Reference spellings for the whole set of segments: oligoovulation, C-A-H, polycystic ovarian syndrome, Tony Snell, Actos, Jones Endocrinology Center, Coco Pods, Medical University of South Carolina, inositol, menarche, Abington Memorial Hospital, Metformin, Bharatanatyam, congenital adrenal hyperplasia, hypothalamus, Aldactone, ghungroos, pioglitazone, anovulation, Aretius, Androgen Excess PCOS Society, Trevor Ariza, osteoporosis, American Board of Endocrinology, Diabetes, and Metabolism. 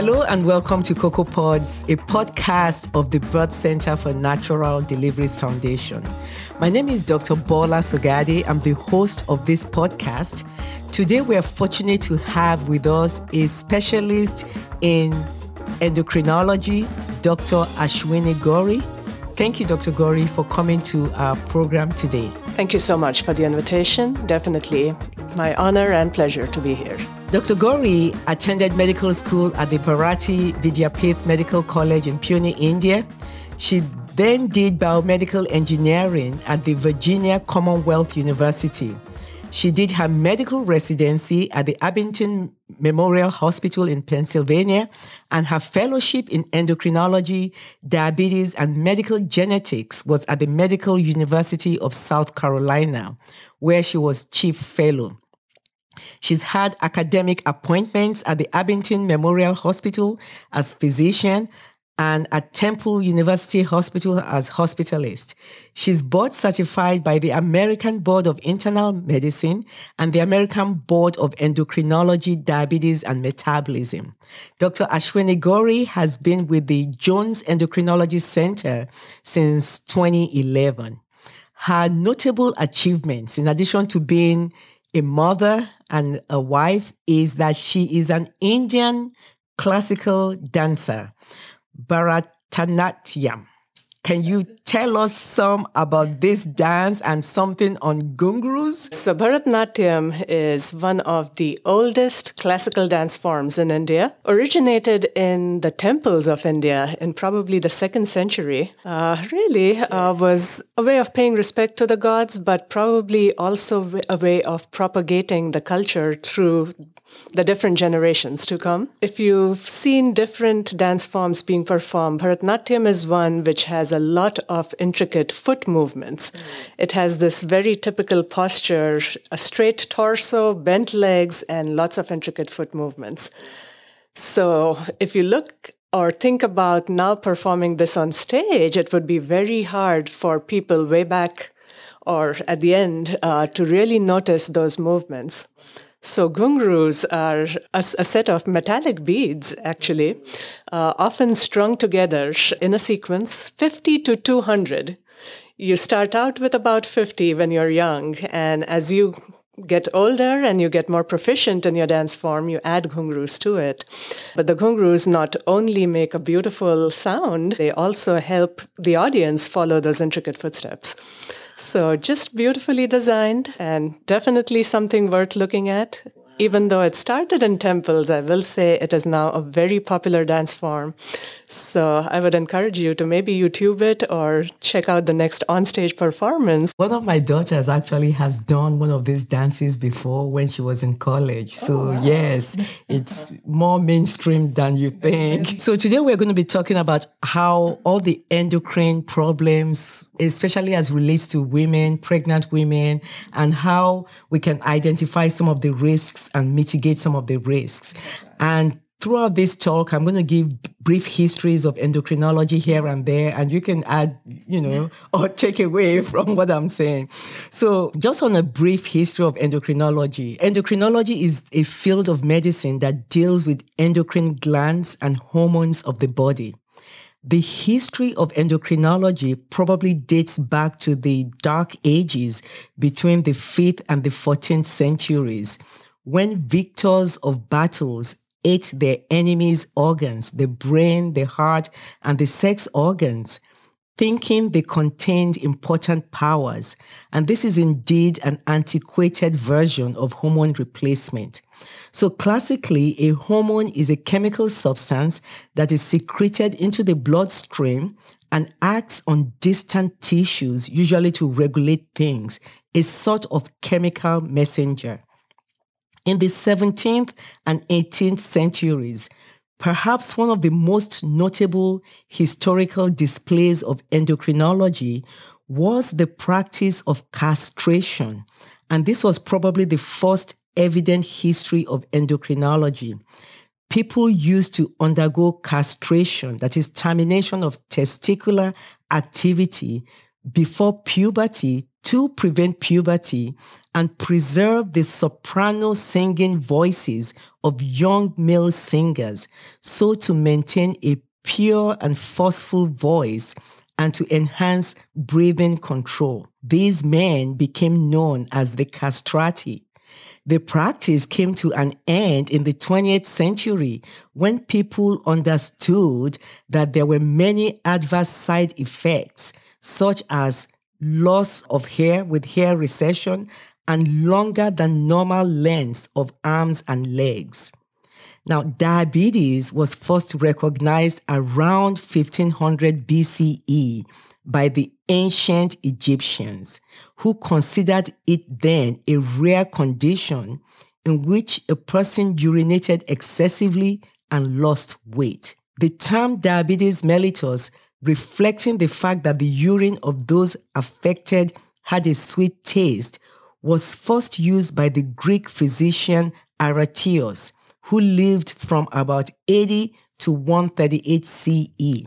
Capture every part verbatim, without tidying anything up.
Hello and welcome to Coco Pods, a podcast of the Birth Center for Natural Deliveries Foundation. My name is Doctor Bola Sugadi. I'm the host of this podcast. Today we are fortunate to have with us a specialist in endocrinology, Doctor Ashwini Gori. Thank you, Doctor Gori, for coming to our program today. Thank you so much for the invitation. Definitely my honor and pleasure to be here. Doctor Gori attended medical school at the Bharati Vidyapith Medical College in Pune, India. She then did biomedical engineering at the Virginia Commonwealth University. She did her medical residency at the Abington Memorial Hospital in Pennsylvania and her fellowship in endocrinology, diabetes, and medical genetics was at the Medical University of South Carolina, where she was chief fellow. She's had academic appointments at the Abington Memorial Hospital as physician and at Temple University Hospital as hospitalist. She's board certified by the American Board of Internal Medicine and the American Board of Endocrinology, Diabetes, and Metabolism. Doctor Ashwini Gori has been with the Jones Endocrinology Center since twenty eleven. Her notable achievements, in addition to being a mother and a wife, is that she is an Indian classical dancer, Bharatanatyam. Can you tell us some about this dance and something on ghungroos? So Bharatanatyam is one of the oldest classical dance forms in India, originated in the temples of India in probably the second century. Uh, really uh, was a way of paying respect to the gods, but probably also a way of propagating the culture through the different generations to come. If you've seen different dance forms being performed, Bharatanatyam is one which has a lot of intricate foot movements. Mm. It has this very typical posture, a straight torso, bent legs, and lots of intricate foot movements. So if you look or think about now performing this on stage, it would be very hard for people way back or at the end uh, to really notice those movements. So ghungroos are a, a set of metallic beads, actually, uh, often strung together in a sequence, fifty to two hundred. You start out with about fifty when you're young, and as you get older and you get more proficient in your dance form, you add ghungroos to it. But the ghungroos not only make a beautiful sound, they also help the audience follow those intricate footsteps. So just beautifully designed and definitely something worth looking at. Even though it started in temples, I will say it is now a very popular dance form. So I would encourage you to maybe YouTube it or check out the next onstage performance. One of my daughters actually has done one of these dances before when she was in college. So oh, wow. Yes, it's more mainstream than you think. So today we're going to be talking about how all the endocrine problems, especially as relates to women, pregnant women, and how we can identify some of the risks and mitigate some of the risks. And throughout this talk, I'm going to give brief histories of endocrinology here and there, and you can add, you know, or take away from what I'm saying. So just on a brief history of endocrinology, endocrinology is a field of medicine that deals with endocrine glands and hormones of the body. The history of endocrinology probably dates back to the Dark Ages between the fifth and the fourteenth centuries, when victors of battles ate their enemies' organs, the brain, the heart, and the sex organs, thinking they contained important powers. And this is indeed an antiquated version of hormone replacement. So classically, a hormone is a chemical substance that is secreted into the bloodstream and acts on distant tissues, usually to regulate things, a sort of chemical messenger. In the seventeenth and eighteenth centuries, perhaps one of the most notable historical displays of endocrinology was the practice of castration, and this was probably the first evident history of endocrinology. People used to undergo castration, that is termination of testicular activity, before puberty to prevent puberty and preserve the soprano singing voices of young male singers, so to maintain a pure and forceful voice and to enhance breathing control. These men became known as the castrati. The practice came to an end in the twentieth century when people understood that there were many adverse side effects, such as loss of hair with hair recession and longer than normal lengths of arms and legs. Now, diabetes was first recognized around fifteen hundred B C E by the ancient Egyptians, who considered it then a rare condition in which a person urinated excessively and lost weight. The term diabetes mellitus, reflecting the fact that the urine of those affected had a sweet taste, was first used by the Greek physician Aretius, who lived from about eighty to one thirty-eight C E.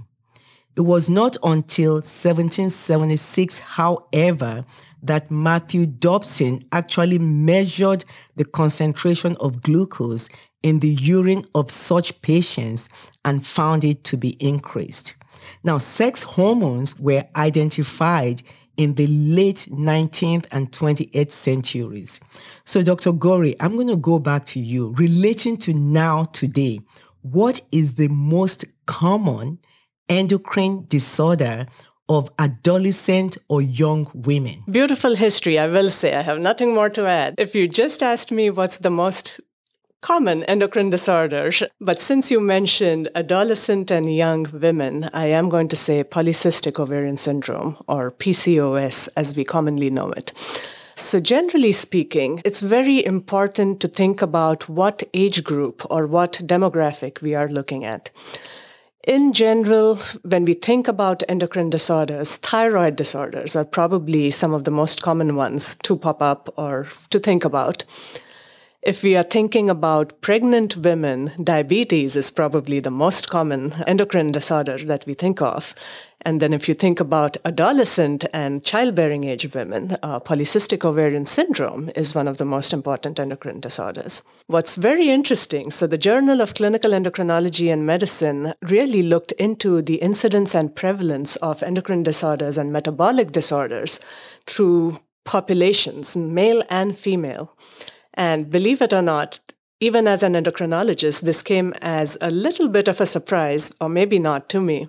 It was not until seventeen seventy-six, however, that Matthew Dobson actually measured the concentration of glucose in the urine of such patients and found it to be increased. Now, sex hormones were identified in the late nineteenth and twentieth centuries. So, Doctor Gori, I'm going to go back to you. Relating to now, today, what is the most common endocrine disorder of adolescent or young women? Beautiful history, I will say. I have nothing more to add. If you just asked me what's the most common endocrine disorders, but since you mentioned adolescent and young women, I am going to say polycystic ovarian syndrome, or P C O S as we commonly know it. So generally speaking, it's very important to think about what age group or what demographic we are looking at. In general, when we think about endocrine disorders, thyroid disorders are probably some of the most common ones to pop up or to think about. If we are thinking about pregnant women, diabetes is probably the most common endocrine disorder that we think of. And then if you think about adolescent and childbearing age women, uh, polycystic ovarian syndrome is one of the most important endocrine disorders. What's very interesting, so the Journal of Clinical Endocrinology and Medicine really looked into the incidence and prevalence of endocrine disorders and metabolic disorders through populations, male and female. And believe it or not, even as an endocrinologist, this came as a little bit of a surprise, or maybe not, to me.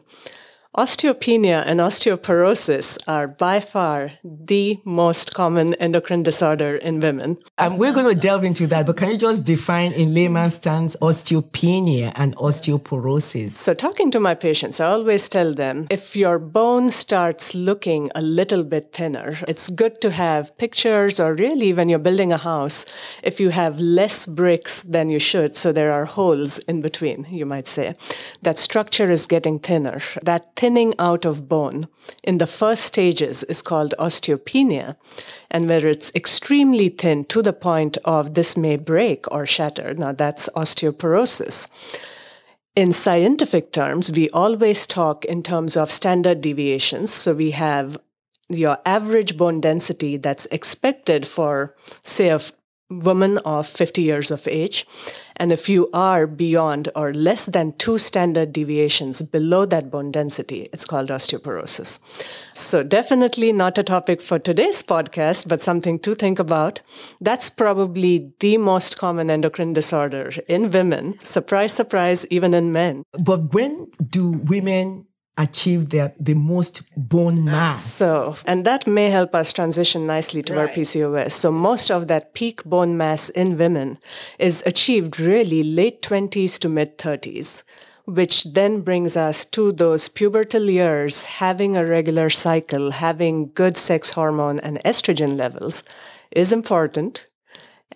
Osteopenia and osteoporosis are by far the most common endocrine disorder in women. And we're going to delve into that, but can you just define in layman's terms osteopenia and osteoporosis? So talking to my patients, I always tell them, if your bone starts looking a little bit thinner, it's good to have pictures, or really when you're building a house, if you have less bricks than you should, so there are holes in between, you might say, that structure is getting thinner. That thinning out of bone in the first stages is called osteopenia, and where it's extremely thin to the point of this may break or shatter. Now that's osteoporosis. In scientific terms, we always talk in terms of standard deviations. So we have your average bone density that's expected for, say, a woman of fifty years of age. And if you are beyond or less than two standard deviations below that bone density, it's called osteoporosis. So definitely not a topic for today's podcast, but something to think about. That's probably the most common endocrine disorder in women. Surprise, surprise, even in men. But when do women achieve their, the most bone mass? So, and that may help us transition nicely to right. our P C O S. So most of that peak bone mass in women is achieved really late twenties to mid thirties, which then brings us to those pubertal years, having a regular cycle, having good sex hormone and estrogen levels is important.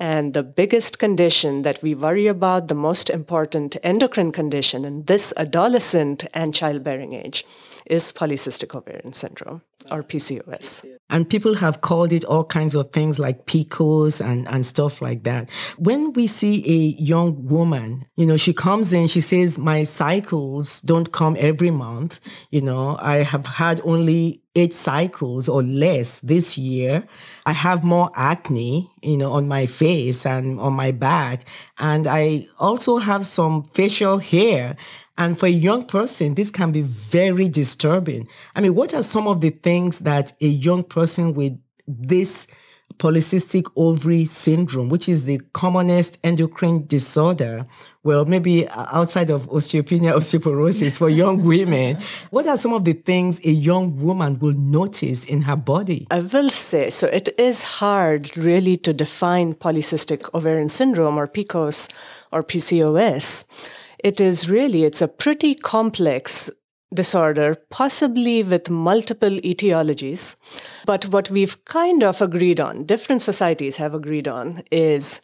And the biggest condition that we worry about, the most important endocrine condition in this adolescent and childbearing age, is polycystic ovarian syndrome, or P C O S. And people have called it all kinds of things like P C O S and, and stuff like that. When we see a young woman, you know, she comes in, she says, my cycles don't come every month. You know, I have had only eight cycles or less this year. I have more acne, you know, on my face and on my back. And I also have some facial hair. And for a young person, this can be very disturbing. I mean, what are some of the things that a young person with this polycystic ovary syndrome, which is the commonest endocrine disorder, well, maybe outside of osteopenia, osteoporosis for young women, what are some of the things a young woman will notice in her body? I will say, so it is hard really to define polycystic ovarian syndrome or P C O S or P C O S. It is really, it's a pretty complex disorder, possibly with multiple etiologies. But what we've kind of agreed on, different societies have agreed on, is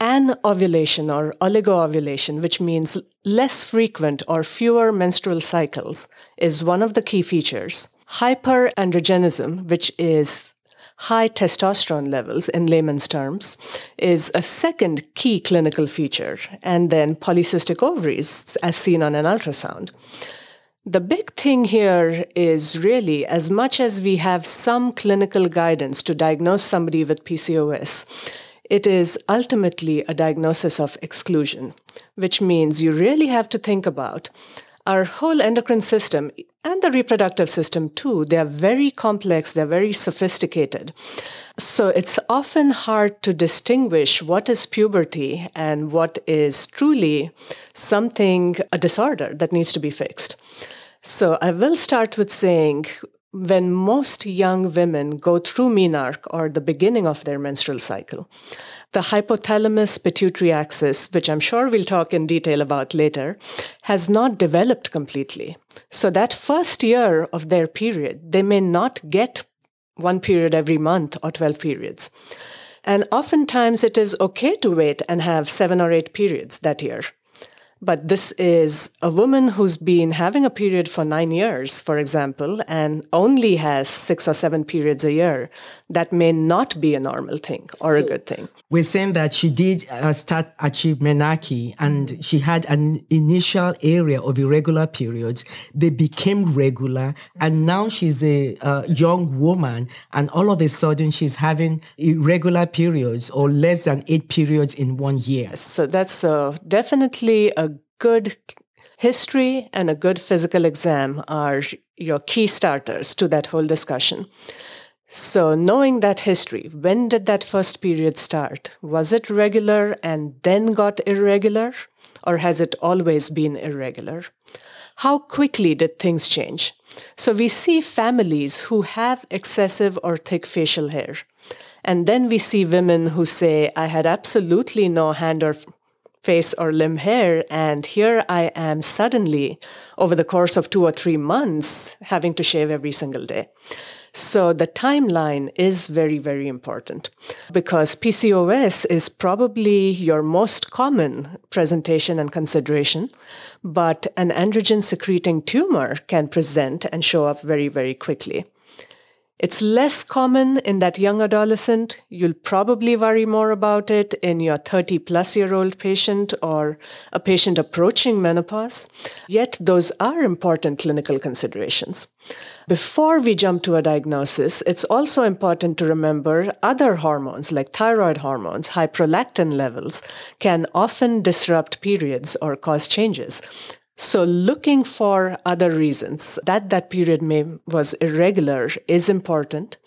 anovulation or oligoovulation, which means less frequent or fewer menstrual cycles, is one of the key features. Hyperandrogenism, which is high testosterone levels in layman's terms, is a second key clinical feature. And then polycystic ovaries, as seen on an ultrasound. The big thing here is really, as much as we have some clinical guidance to diagnose somebody with P C O S, it is ultimately a diagnosis of exclusion, which means you really have to think about our whole endocrine system and the reproductive system too. They are very complex, they're very sophisticated. So it's often hard to distinguish what is puberty and what is truly something, a disorder that needs to be fixed. So I will start with saying when most young women go through menarche or the beginning of their menstrual cycle, the hypothalamus-pituitary axis, which I'm sure we'll talk in detail about later, has not developed completely. So that first year of their period, they may not get one period every month or twelve periods. And oftentimes it is okay to wait and have seven or eight periods that year. But this is a woman who's been having a period for nine years, for example, and only has six or seven periods a year. That may not be a normal thing or so, a good thing. We're saying that she did uh, start achieve menarche and she had an initial area of irregular periods. They became regular and now she's a uh, young woman and all of a sudden she's having irregular periods or less than eight periods in one year. So that's uh, definitely a good history and a good physical exam are your key starters to that whole discussion. So knowing that history, when did that first period start? Was it regular and then got irregular? Or has it always been irregular? How quickly did things change? So we see families who have excessive or thick facial hair. And then we see women who say, I had absolutely no hand or face or limb hair, and here I am suddenly, over the course of two or three months, having to shave every single day. So the timeline is very, very important because P C O S is probably your most common presentation and consideration, but an androgen-secreting tumor can present and show up very, very quickly. It's less common in that young adolescent. You'll probably worry more about it in your thirty-plus-year-old patient or a patient approaching menopause. Yet those are important clinical considerations. Before we jump to a diagnosis, it's also important to remember other hormones like thyroid hormones, high prolactin levels, can often disrupt periods or cause changes. So looking for other reasons that that period may was irregular is important.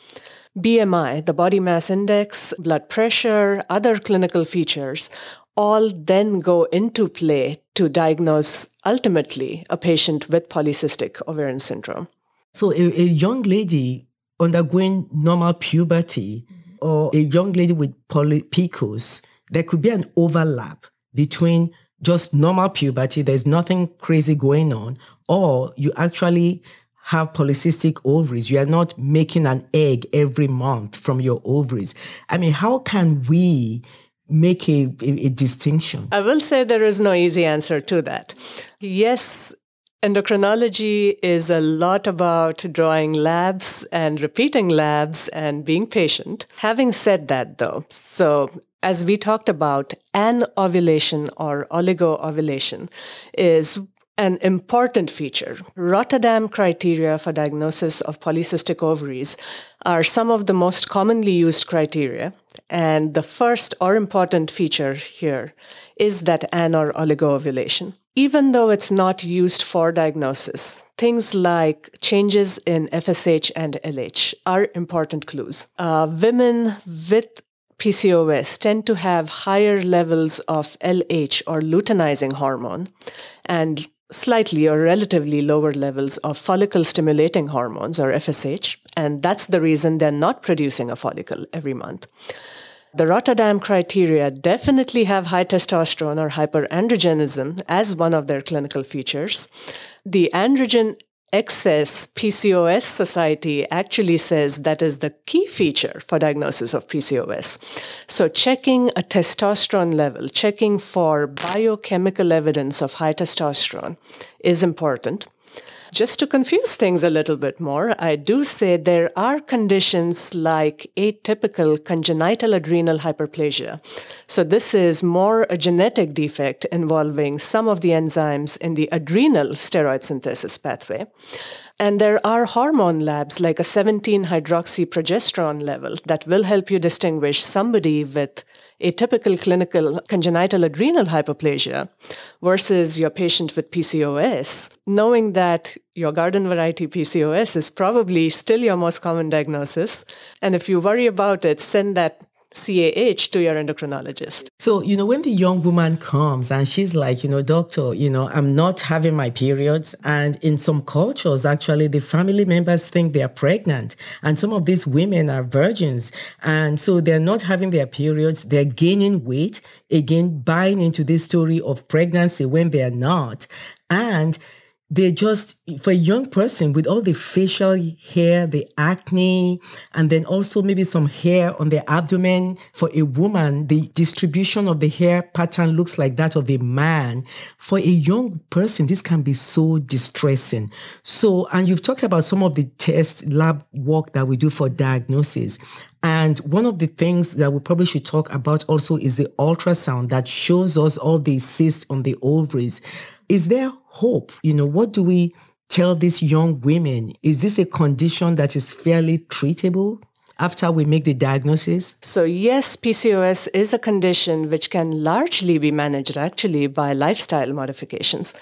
B M I, the body mass index, blood pressure, other clinical features, all then go into play to diagnose ultimately a patient with polycystic ovarian syndrome. So a, a young lady undergoing normal puberty or a young lady with poly P C O S, there could be an overlap between just normal puberty, there's nothing crazy going on, or you actually have polycystic ovaries. You are not making an egg every month from your ovaries. I mean, how can we make a, a, a distinction? I will say there is no easy answer to that. Yes, endocrinology is a lot about drawing labs and repeating labs and being patient. Having said that, though, so as we talked about, anovulation or oligoovulation is an important feature. Rotterdam criteria for diagnosis of polycystic ovaries are some of the most commonly used criteria, and the first or important feature here is that an or oligoovulation. Even though it's not used for diagnosis, things like changes in F S H and L H are important clues. Uh, women with P C O S tend to have higher levels of L H or luteinizing hormone and slightly or relatively lower levels of follicle-stimulating hormones or F S H, and that's the reason they're not producing a follicle every month. The Rotterdam criteria definitely have high testosterone or hyperandrogenism as one of their clinical features. The Androgen Excess P C O S Society actually says that is the key feature for diagnosis of P C O S. So checking a testosterone level, checking for biochemical evidence of high testosterone is important. Just to confuse things a little bit more, I do say there are conditions like atypical congenital adrenal hyperplasia. So this is more a genetic defect involving some of the enzymes in the adrenal steroid synthesis pathway. And there are hormone labs like a seventeen hydroxyprogesterone level that will help you distinguish somebody with atypical clinical congenital adrenal hyperplasia versus your patient with P C O S, knowing that your garden variety P C O S is probably still your most common diagnosis. And if you worry about it, send that C A H to your endocrinologist. So, you know, when the young woman comes and she's like, you know, doctor, you know, I'm not having my periods. And in some cultures, actually, the family members think they are pregnant. And some of these women are virgins. And so they're not having their periods. They're gaining weight, again, buying into this story of pregnancy when they are not. And they just, for a young person with all the facial hair, the acne, and then also maybe some hair on the abdomen. For a woman, the distribution of the hair pattern looks like that of a man. For a young person, this can be so distressing. So, and you've talked about some of the test lab work that we do for diagnosis. And one of the things that we probably should talk about also is the ultrasound that shows us all the cysts on the ovaries. Is there hope? You know, what do we tell these young women? Is this a condition that is fairly treatable after we make the diagnosis? So yes, P C O S is a condition which can largely be managed actually by lifestyle modifications.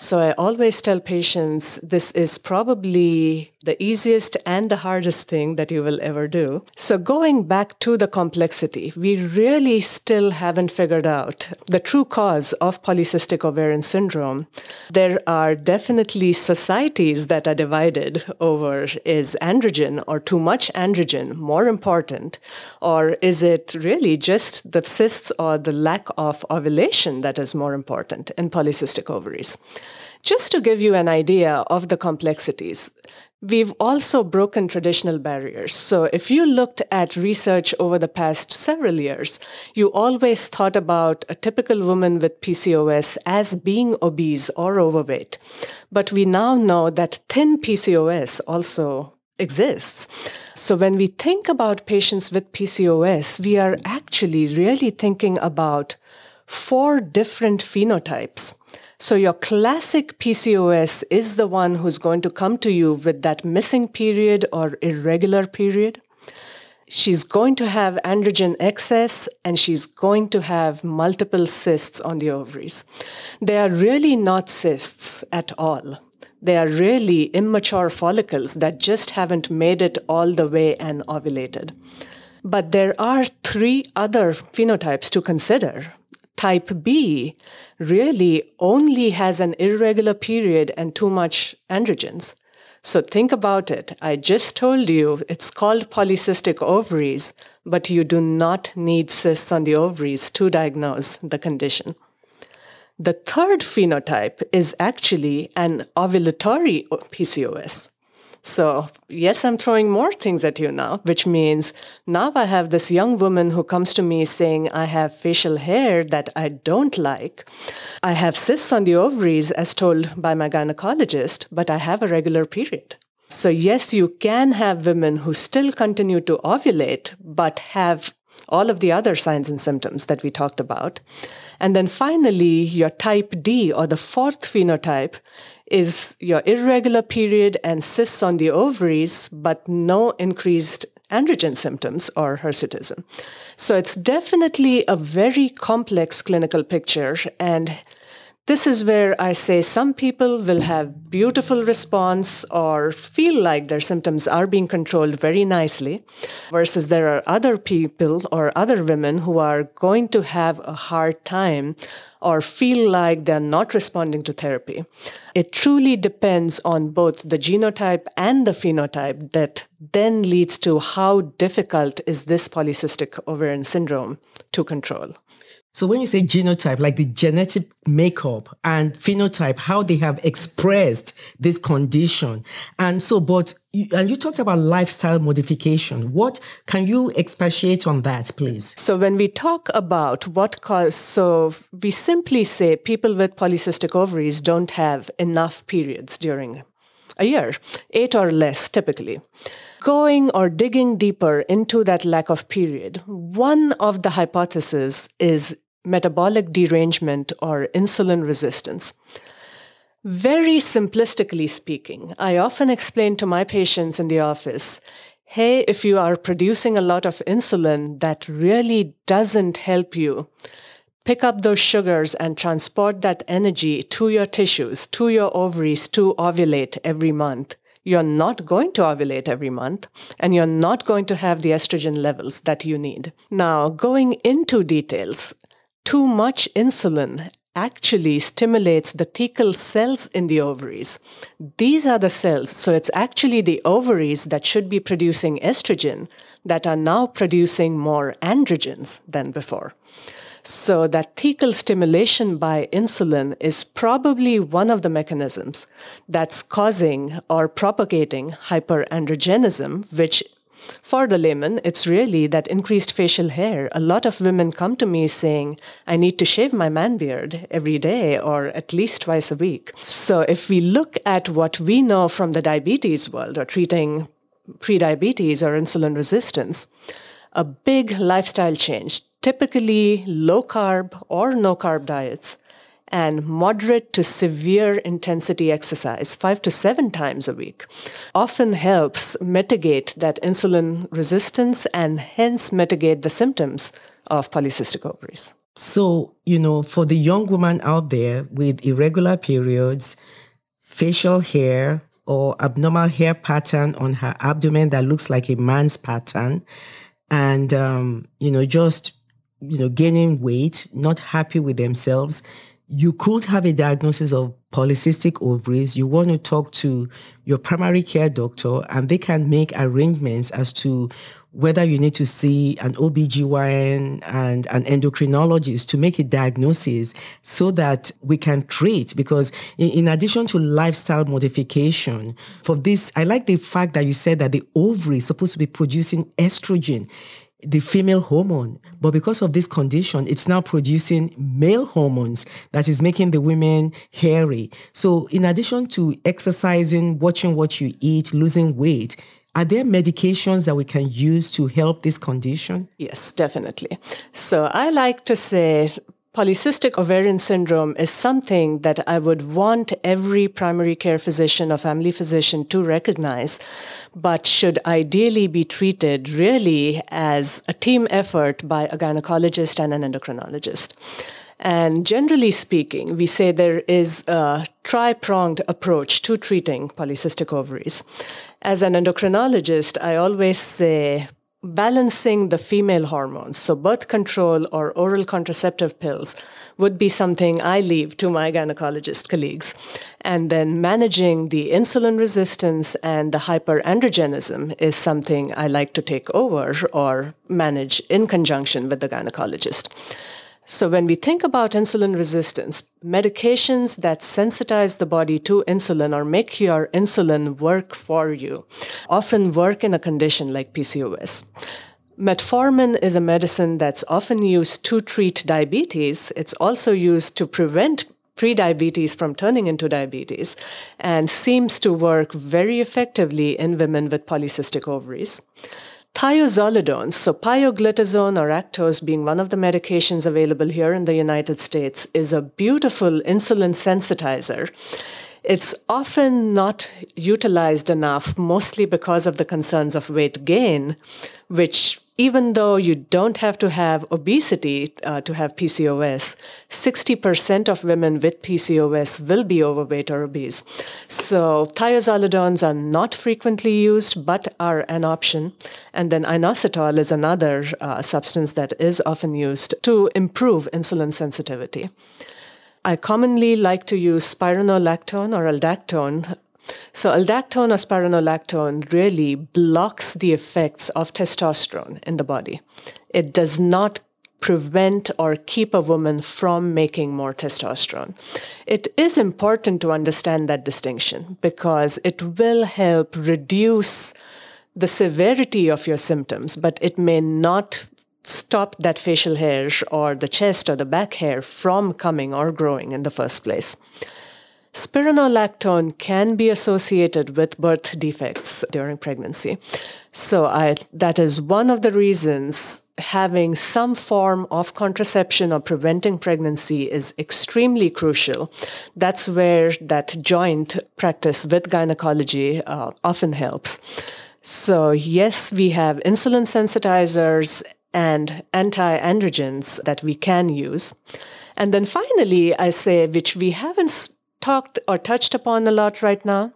So I always tell patients this is probably the easiest and the hardest thing that you will ever do. So going back to the complexity, we really still haven't figured out the true cause of polycystic ovarian syndrome. There are definitely societies that are divided over, is androgen or too much androgen more important, or is it really just the cysts or the lack of ovulation that is more important in polycystic ovaries? Just to give you an idea of the complexities, we've also broken traditional barriers. So if you looked at research over the past several years, you always thought about a typical woman with P C O S as being obese or overweight. But we now know that thin P C O S also exists. So when we think about patients with P C O S, we are actually really thinking about four different phenotypes. So your classic P C O S is the one who's going to come to you with that missing period or irregular period. She's going to have androgen excess and she's going to have multiple cysts on the ovaries. They are really not cysts at all. They are really immature follicles that just haven't made it all the way and ovulated. But there are three other phenotypes to consider. Type B really only has an irregular period and too much androgens. So think about it. I just told you it's called polycystic ovaries, but you do not need cysts on the ovaries to diagnose the condition. The third phenotype is actually an ovulatory P C O S. So yes, I'm throwing more things at you now, which means now I have this young woman who comes to me saying, I have facial hair that I don't like. I have cysts on the ovaries as told by my gynecologist, but I have a regular period. So yes, you can have women who still continue to ovulate, but have all of the other signs and symptoms that we talked about. And then finally, your type D, or the fourth phenotype, is your irregular period and cysts on the ovaries, but no increased androgen symptoms or hirsutism. So it's definitely a very complex clinical picture. And this is where I say some people will have beautiful response or feel like their symptoms are being controlled very nicely, versus there are other people or other women who are going to have a hard time or feel like they're not responding to therapy. It truly depends on both the genotype and the phenotype that then leads to how difficult is this polycystic ovarian syndrome to control. So when you say genotype, like the genetic makeup and phenotype, how they have expressed this condition. And so, but, you, and you talked about lifestyle modification. What, can you expatiate on that, please? So when we talk about what cause, so we simply say people with polycystic ovaries don't have enough periods during a year, eight or less typically. Going or digging deeper into that lack of period, one of the hypotheses is metabolic derangement or insulin resistance. Very simplistically speaking, I often explain to my patients in the office, hey, if you are producing a lot of insulin, that really doesn't help you pick up those sugars and transport that energy to your tissues, to your ovaries, to ovulate every month. You're not going to ovulate every month, and you're not going to have the estrogen levels that you need. Now, going into details, too much insulin actually stimulates the thecal cells in the ovaries. These are the cells, so it's actually the ovaries that should be producing estrogen that are now producing more androgens than before. So that thecal stimulation by insulin is probably one of the mechanisms that's causing or propagating hyperandrogenism, which for the layman, it's really that increased facial hair. A lot of women come to me saying, I need to shave my man beard every day or at least twice a week. So if we look at what we know from the diabetes world or treating prediabetes or insulin resistance, a big lifestyle change, typically low-carb or no-carb diets, and moderate to severe intensity exercise, five to seven times a week, often helps mitigate that insulin resistance and hence mitigate the symptoms of polycystic ovaries. So, you know, for the young woman out there with irregular periods, facial hair, or abnormal hair pattern on her abdomen that looks like a man's pattern, and, um, you know, just, you know, gaining weight, not happy with themselves, you could have a diagnosis of polycystic ovaries. You want to talk to your primary care doctor, and they can make arrangements as to whether you need to see an O B G Y N and an endocrinologist to make a diagnosis so that we can treat. Because in, in addition to lifestyle modification, for this, I like the fact that you said that the ovary is supposed to be producing estrogen, the female hormone. But because of this condition, it's now producing male hormones that is making the women hairy. So in addition to exercising, watching what you eat, losing weight, are there medications that we can use to help this condition? Yes, definitely. So I like to say polycystic ovarian syndrome is something that I would want every primary care physician or family physician to recognize, but should ideally be treated really as a team effort by a gynecologist and an endocrinologist. And generally speaking, we say there is a tri-pronged approach to treating polycystic ovaries. As an endocrinologist, I always say balancing the female hormones, so birth control or oral contraceptive pills, would be something I leave to my gynecologist colleagues. And then managing the insulin resistance and the hyperandrogenism is something I like to take over or manage in conjunction with the gynecologist. So when we think about insulin resistance, medications that sensitize the body to insulin or make your insulin work for you often work in a condition like P C O S. Metformin is a medicine that's often used to treat diabetes. It's also used to prevent prediabetes from turning into diabetes and seems to work very effectively in women with polycystic ovaries. Thiazolidinediones, so pioglitazone or Actos being one of the medications available here in the United States, is a beautiful insulin sensitizer. It's often not utilized enough, mostly because of the concerns of weight gain, which even though you don't have to have obesity uh, to have P C O S, sixty percent of women with P C O S will be overweight or obese. So thiazolidinediones are not frequently used, but are an option. And then inositol is another uh, substance that is often used to improve insulin sensitivity. I commonly like to use spironolactone or Aldactone. So Aldactone or spironolactone really blocks the effects of testosterone in the body. It does not prevent or keep a woman from making more testosterone. It is important to understand that distinction because it will help reduce the severity of your symptoms, but it may not stop that facial hair or the chest or the back hair from coming or growing in the first place. Spironolactone can be associated with birth defects during pregnancy. So I, that is one of the reasons having some form of contraception or preventing pregnancy is extremely crucial. That's where that joint practice with gynecology uh, often helps. So yes, we have insulin sensitizers and anti-androgens that we can use. And then finally, I say, which we haven't talked or touched upon a lot right now,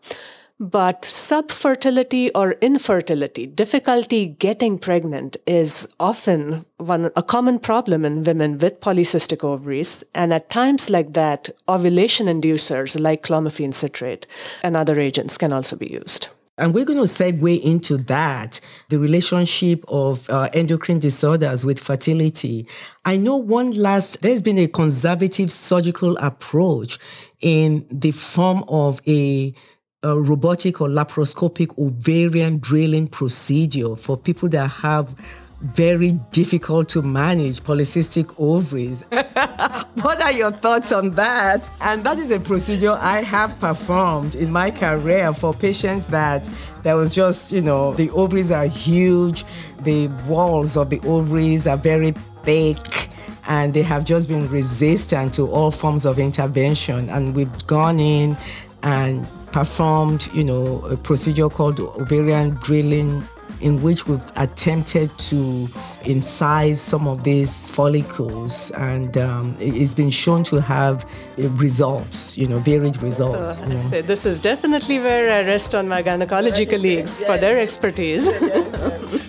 but subfertility or infertility, difficulty getting pregnant, is often one a common problem in women with polycystic ovaries. And at times like that, ovulation inducers like clomiphene citrate and other agents can also be used. And we're going to segue into that, the relationship of uh, endocrine disorders with fertility. I know one last, there's been a conservative surgical approach in the form of a, a robotic or laparoscopic ovarian drilling procedure for people that have very difficult to manage polycystic ovaries. What are your thoughts on that? And that is a procedure I have performed in my career for patients that there was just, you know, the ovaries are huge, the walls of the ovaries are very thick, and they have just been resistant to all forms of intervention. And we've gone in and performed, you know, a procedure called ovarian drilling, in which we've attempted to incise some of these follicles, and um, it's been shown to have results, you know, varied results. So, you know. This is definitely where I rest on my gynecology colleagues yes. for their expertise. Yes.